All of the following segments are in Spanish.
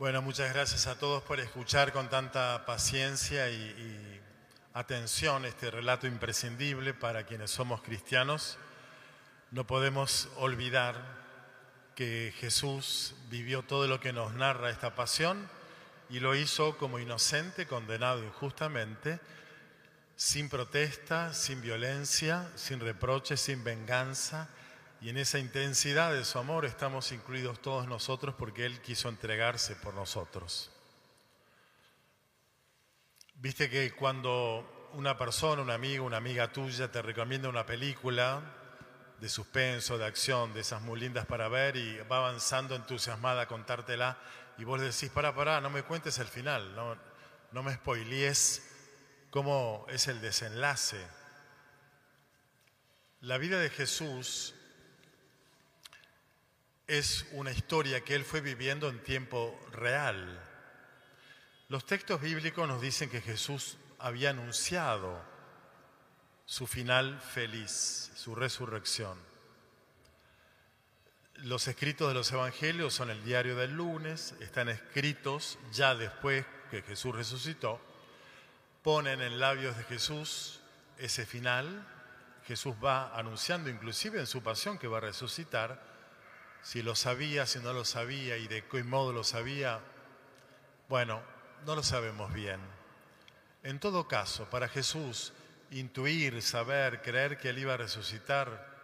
Bueno, muchas gracias a todos por escuchar con tanta paciencia y atención este relato imprescindible para quienes somos cristianos. No podemos olvidar que Jesús vivió todo lo que nos narra esta pasión y lo hizo como inocente, condenado injustamente, sin protesta, sin violencia, sin reproche, sin venganza. Y en esa intensidad de su amor estamos incluidos todos nosotros porque Él quiso entregarse por nosotros. Viste que cuando una persona, un amigo, una amiga tuya te recomienda una película de suspenso, de acción, de esas muy lindas para ver y va avanzando entusiasmada a contártela y vos le decís, pará, no me cuentes el final, no me spoilees cómo es el desenlace. La vida de Jesús es una historia que Él fue viviendo en tiempo real. Los textos bíblicos nos dicen que Jesús había anunciado su final feliz, su resurrección. Los escritos de los evangelios son el diario del lunes, están escritos ya después que Jesús resucitó, ponen en labios de Jesús ese final. Jesús va anunciando inclusive en su pasión que va a resucitar. Si lo sabía, si no lo sabía y de qué modo lo sabía, bueno, no lo sabemos bien. En todo caso, para Jesús, intuir, saber, creer que Él iba a resucitar,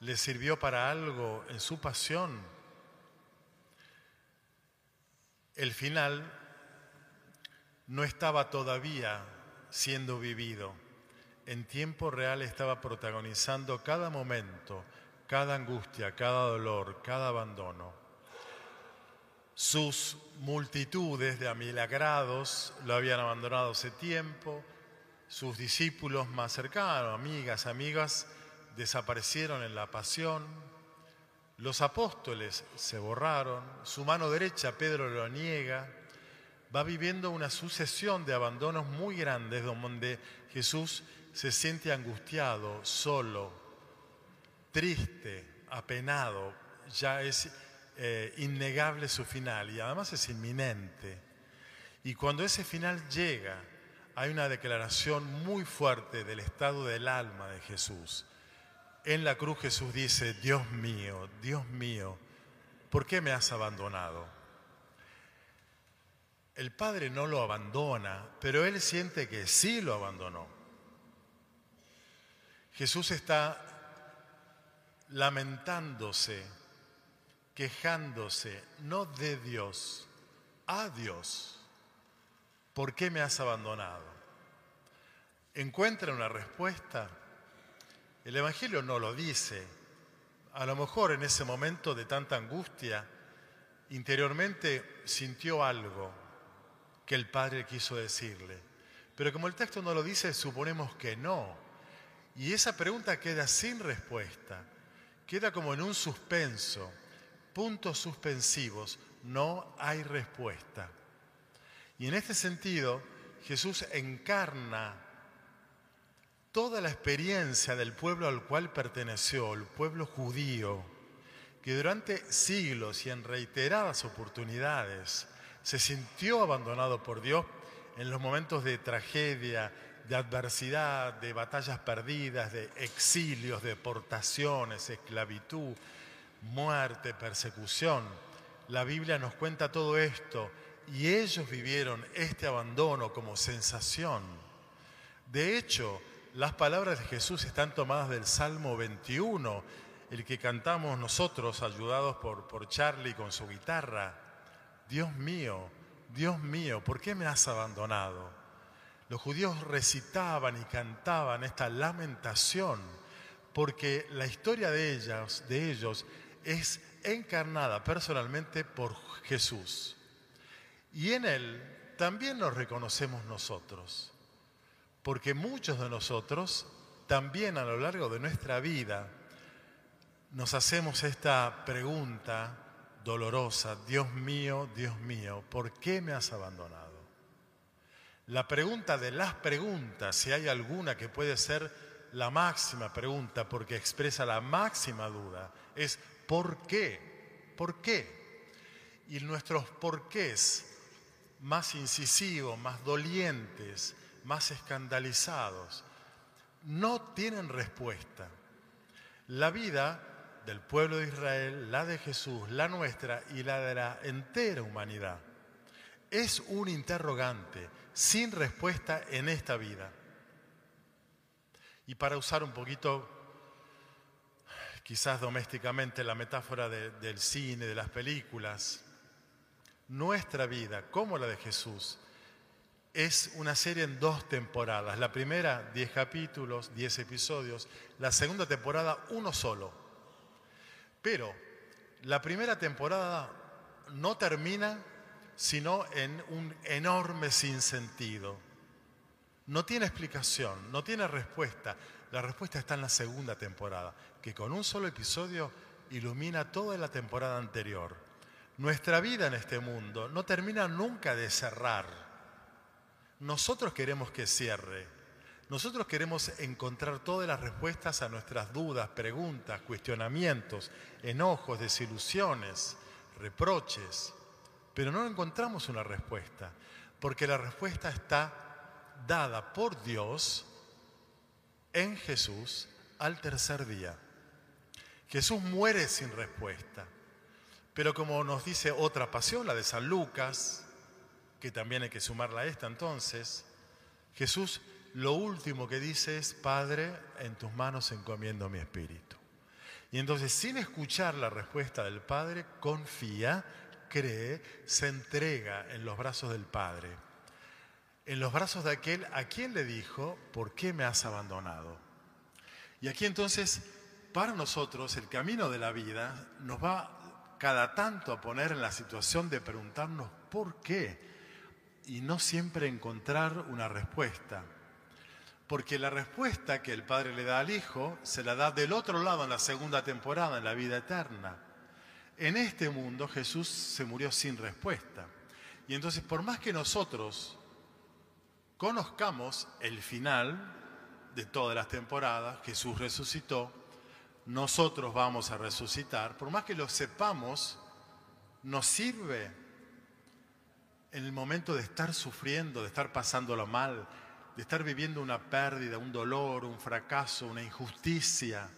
le sirvió para algo en su pasión. El final no estaba todavía siendo vivido. En tiempo real estaba protagonizando cada momento, cada angustia, cada dolor, cada abandono. Sus multitudes de amilagrados lo habían abandonado hace tiempo, sus discípulos más cercanos, amigas, desaparecieron en la pasión, los apóstoles se borraron, su mano derecha Pedro lo niega, va viviendo una sucesión de abandonos muy grandes donde Jesús se siente angustiado, solo, triste, apenado. Ya es innegable su final y además es inminente. Y cuando ese final llega, hay una declaración muy fuerte del estado del alma de Jesús. En la cruz Jesús dice, Dios mío, ¿por qué me has abandonado? El Padre no lo abandona, pero Él siente que sí lo abandonó. Jesús está lamentándose, quejándose, no de Dios, a Dios. ¿Por qué me has abandonado? ¿Encuentra una respuesta? El Evangelio no lo dice. A lo mejor en ese momento de tanta angustia, interiormente sintió algo que el Padre quiso decirle. Pero como el texto no lo dice, suponemos que no. Y esa pregunta queda sin respuesta. Queda como en un suspenso, puntos suspensivos, no hay respuesta. Y en este sentido, Jesús encarna toda la experiencia del pueblo al cual perteneció, el pueblo judío, que durante siglos y en reiteradas oportunidades se sintió abandonado por Dios en los momentos de tragedia, de adversidad, de batallas perdidas, de exilios, deportaciones, esclavitud, muerte, persecución. La Biblia nos cuenta todo esto y ellos vivieron este abandono como sensación. De hecho, las palabras de Jesús están tomadas del Salmo 21, el que cantamos nosotros ayudados por Charlie con su guitarra. Dios mío, ¿por qué me has abandonado? Los judíos recitaban y cantaban esta lamentación porque la historia de ellos es encarnada personalmente por Jesús. Y en Él también nos reconocemos nosotros, porque muchos de nosotros también a lo largo de nuestra vida nos hacemos esta pregunta dolorosa, Dios mío, ¿por qué me has abandonado? La pregunta de las preguntas, si hay alguna que puede ser la máxima pregunta porque expresa la máxima duda, es ¿por qué? ¿Por qué? y nuestros porqués más incisivos, más dolientes, más escandalizados, no tienen respuesta. La vida del pueblo de Israel, la de Jesús, la nuestra y la de la entera humanidad es un interrogante sin respuesta en esta vida. Y para usar un poquito, quizás domésticamente, la metáfora del cine, de las películas, nuestra vida, como la de Jesús, es una serie en 2 temporadas. La primera, 10 capítulos, 10 episodios. La segunda temporada, uno solo. Pero la primera temporada no termina sino en un enorme sinsentido. No tiene explicación, no tiene respuesta. La respuesta está en la segunda temporada, que con un solo episodio ilumina toda la temporada anterior. Nuestra vida en este mundo no termina nunca de cerrar. Nosotros queremos que cierre. Nosotros queremos encontrar todas las respuestas a nuestras dudas, preguntas, cuestionamientos, enojos, desilusiones, reproches. Pero no encontramos una respuesta, porque la respuesta está dada por Dios en Jesús al tercer día. Jesús muere sin respuesta. Pero como nos dice otra pasión, la de San Lucas, que también hay que sumarla a esta entonces, Jesús lo último que dice es: Padre, en tus manos encomiendo mi espíritu. Y entonces, sin escuchar la respuesta del Padre, confía, cree, se entrega en los brazos del Padre, en los brazos de aquel a quien le dijo: ¿por qué me has abandonado? Y aquí entonces, para nosotros, el camino de la vida nos va cada tanto a poner en la situación de preguntarnos ¿por qué? Y no siempre encontrar una respuesta. Porque la respuesta que el Padre le da al Hijo se la da del otro lado en la segunda temporada, en la vida eterna. En este mundo Jesús se murió sin respuesta. Y entonces, por más que nosotros conozcamos el final de todas las temporadas, Jesús resucitó, nosotros vamos a resucitar, por más que lo sepamos, nos sirve en el momento de estar sufriendo, de estar pasándolo mal, de estar viviendo una pérdida, un dolor, un fracaso, una injusticia,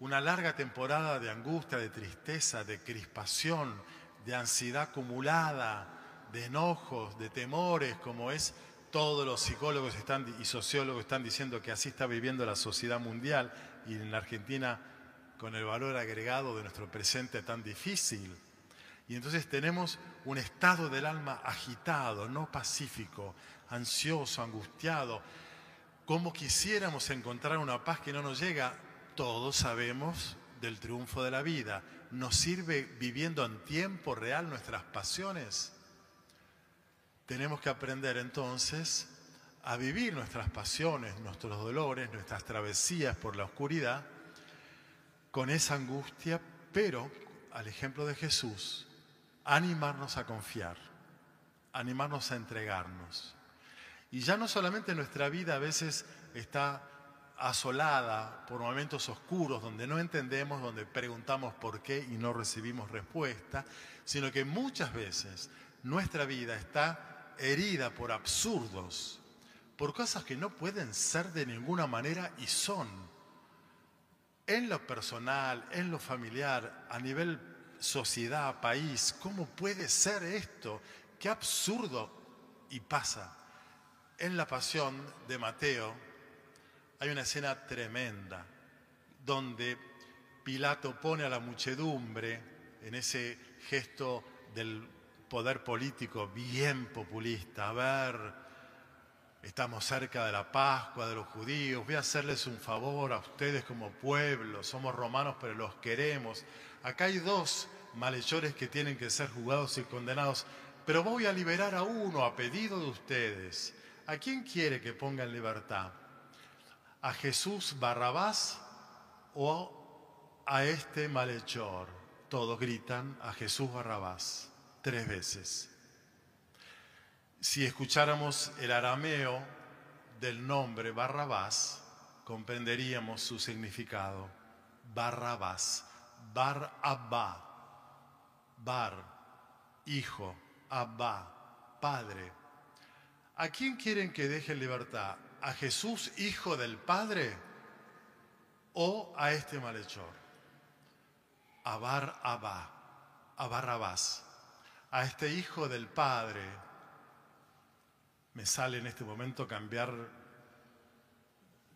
una larga temporada de angustia, de tristeza, de crispación, de ansiedad acumulada, de enojos, de temores, como es, todos los psicólogos y sociólogos están diciendo que así está viviendo la sociedad mundial, y en la Argentina con el valor agregado de nuestro presente tan difícil. Y entonces tenemos un estado del alma agitado, no pacífico, ansioso, angustiado. Como quisiéramos encontrar una paz que no nos llega. Todos sabemos del triunfo de la vida. ¿Nos sirve viviendo en tiempo real nuestras pasiones? Tenemos que aprender entonces a vivir nuestras pasiones, nuestros dolores, nuestras travesías por la oscuridad, con esa angustia, pero al ejemplo de Jesús, animarnos a confiar, animarnos a entregarnos. Y ya no solamente nuestra vida a veces está asolada por momentos oscuros donde no entendemos, donde preguntamos por qué y no recibimos respuesta, sino que muchas veces nuestra vida está herida por absurdos, por cosas que no pueden ser de ninguna manera y son. En lo personal, en lo familiar, a nivel personal, sociedad, país, ¿cómo puede ser esto? ¡Qué absurdo! Y pasa. En la pasión de Mateo hay una escena tremenda donde Pilato pone a la muchedumbre en ese gesto del poder político bien populista. A ver, estamos cerca de la Pascua de los judíos, voy a hacerles un favor a ustedes como pueblo, somos romanos pero los queremos. Acá hay 2 malhechores que tienen que ser juzgados y condenados, pero voy a liberar a uno a pedido de ustedes. ¿A quién quiere que ponga en libertad? ¿A Jesús Barrabás o a este malhechor? Todos gritan a Jesús Barrabás 3 veces. Si escucháramos el arameo del nombre Barrabás, comprenderíamos su significado. Barrabás. Bar-abba, bar, hijo, abba, padre. ¿A quién quieren que deje en libertad? ¿A Jesús, hijo del Padre, o a este malhechor? A Barrabás, a Barrabás, a este hijo del Padre. Me sale en este momento cambiar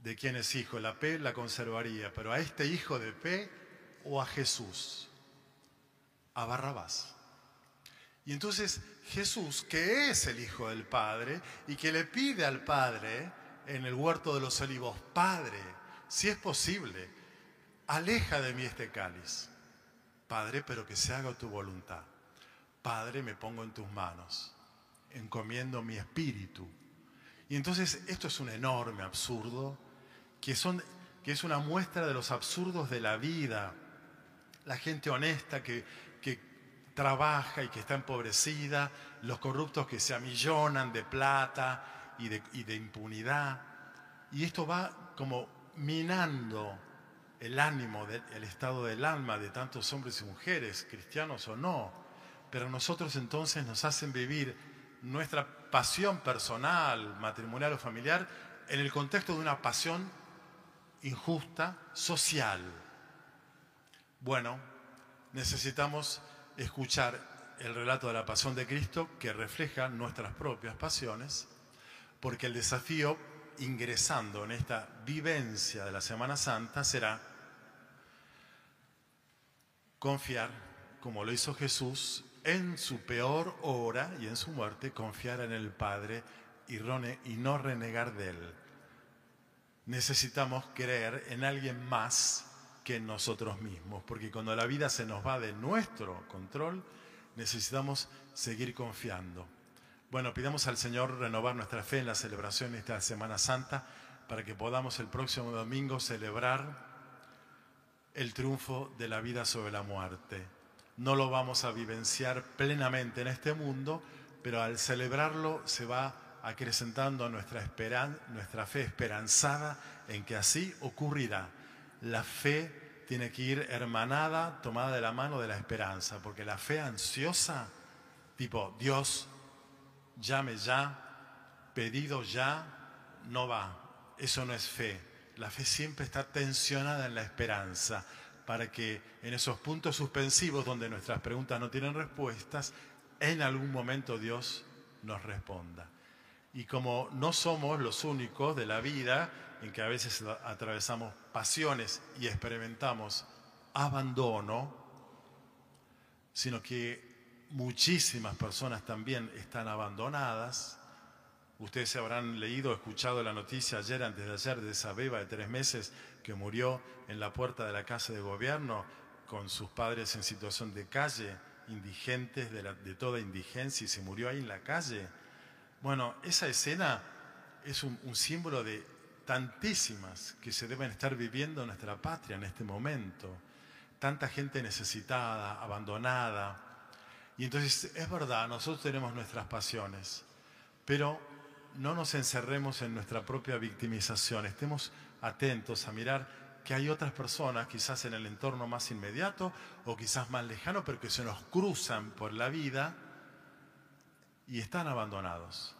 de quién es hijo. La P la conservaría, pero a este hijo de P o a Jesús, a Barrabás. Y entonces Jesús, que es el hijo del Padre y que le pide al Padre en el huerto de los olivos: Padre, si es posible, aleja de mí este cáliz. Padre, pero que se haga tu voluntad. Padre, me pongo en tus manos, encomiendo mi espíritu. Y entonces esto es un enorme absurdo, que es una muestra de los absurdos de la vida. La gente honesta que trabaja y que está empobrecida, los corruptos que se amillonan de plata y de impunidad. Y esto va como minando el ánimo, el estado del alma de tantos hombres y mujeres, cristianos o no. Pero nosotros entonces nos hacen vivir nuestra pasión personal, matrimonial o familiar, en el contexto de una pasión injusta, social. Bueno, necesitamos escuchar el relato de la pasión de Cristo, que refleja nuestras propias pasiones, porque el desafío, ingresando en esta vivencia de la Semana Santa, será confiar, como lo hizo Jesús, en su peor hora y en su muerte, confiar en el Padre y no renegar de Él. Necesitamos creer en alguien más que en nosotros mismos, porque cuando la vida se nos va de nuestro control, necesitamos seguir confiando. Bueno, pidamos al Señor renovar nuestra fe en la celebración de esta Semana Santa, para que podamos el próximo domingo celebrar el triunfo de la vida sobre la muerte. No lo vamos a vivenciar plenamente en este mundo, pero al celebrarlo se va acrecentando nuestra fe esperanzada en que así ocurrirá. La fe tiene que ir hermanada, tomada de la mano de la esperanza, porque la fe ansiosa, tipo Dios, llame ya, pedido ya, no va. Eso no es fe. La fe siempre está tensionada en la esperanza, para que en esos puntos suspensivos donde nuestras preguntas no tienen respuestas, en algún momento Dios nos responda. Y como no somos los únicos de la vida, en que a veces atravesamos pasiones y experimentamos abandono, sino que muchísimas personas también están abandonadas. Ustedes se habrán leído, escuchado la noticia ayer, antes de ayer, de esa beba de 3 meses que murió en la puerta de la casa de gobierno, con sus padres en situación de calle, indigentes de toda indigencia, y se murió ahí en la calle. Bueno, esa escena es un símbolo de tantísimas que se deben estar viviendo en nuestra patria en este momento. Tanta gente necesitada, abandonada. Y entonces, es verdad, nosotros tenemos nuestras pasiones, pero no nos encerremos en nuestra propia victimización. Estemos atentos a mirar que hay otras personas, quizás en el entorno más inmediato o quizás más lejano, pero que se nos cruzan por la vida y están abandonados.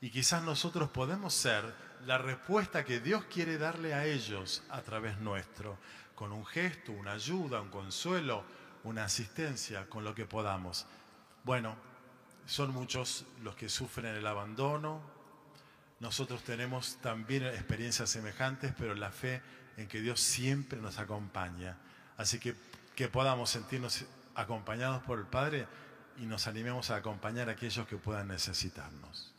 Y quizás nosotros podemos ser la respuesta que Dios quiere darle a ellos a través nuestro, con un gesto, una ayuda, un consuelo, una asistencia, con lo que podamos. Bueno, son muchos los que sufren el abandono. Nosotros tenemos también experiencias semejantes, pero la fe en que Dios siempre nos acompaña. Así que podamos sentirnos acompañados por el Padre y nos animemos a acompañar a aquellos que puedan necesitarnos.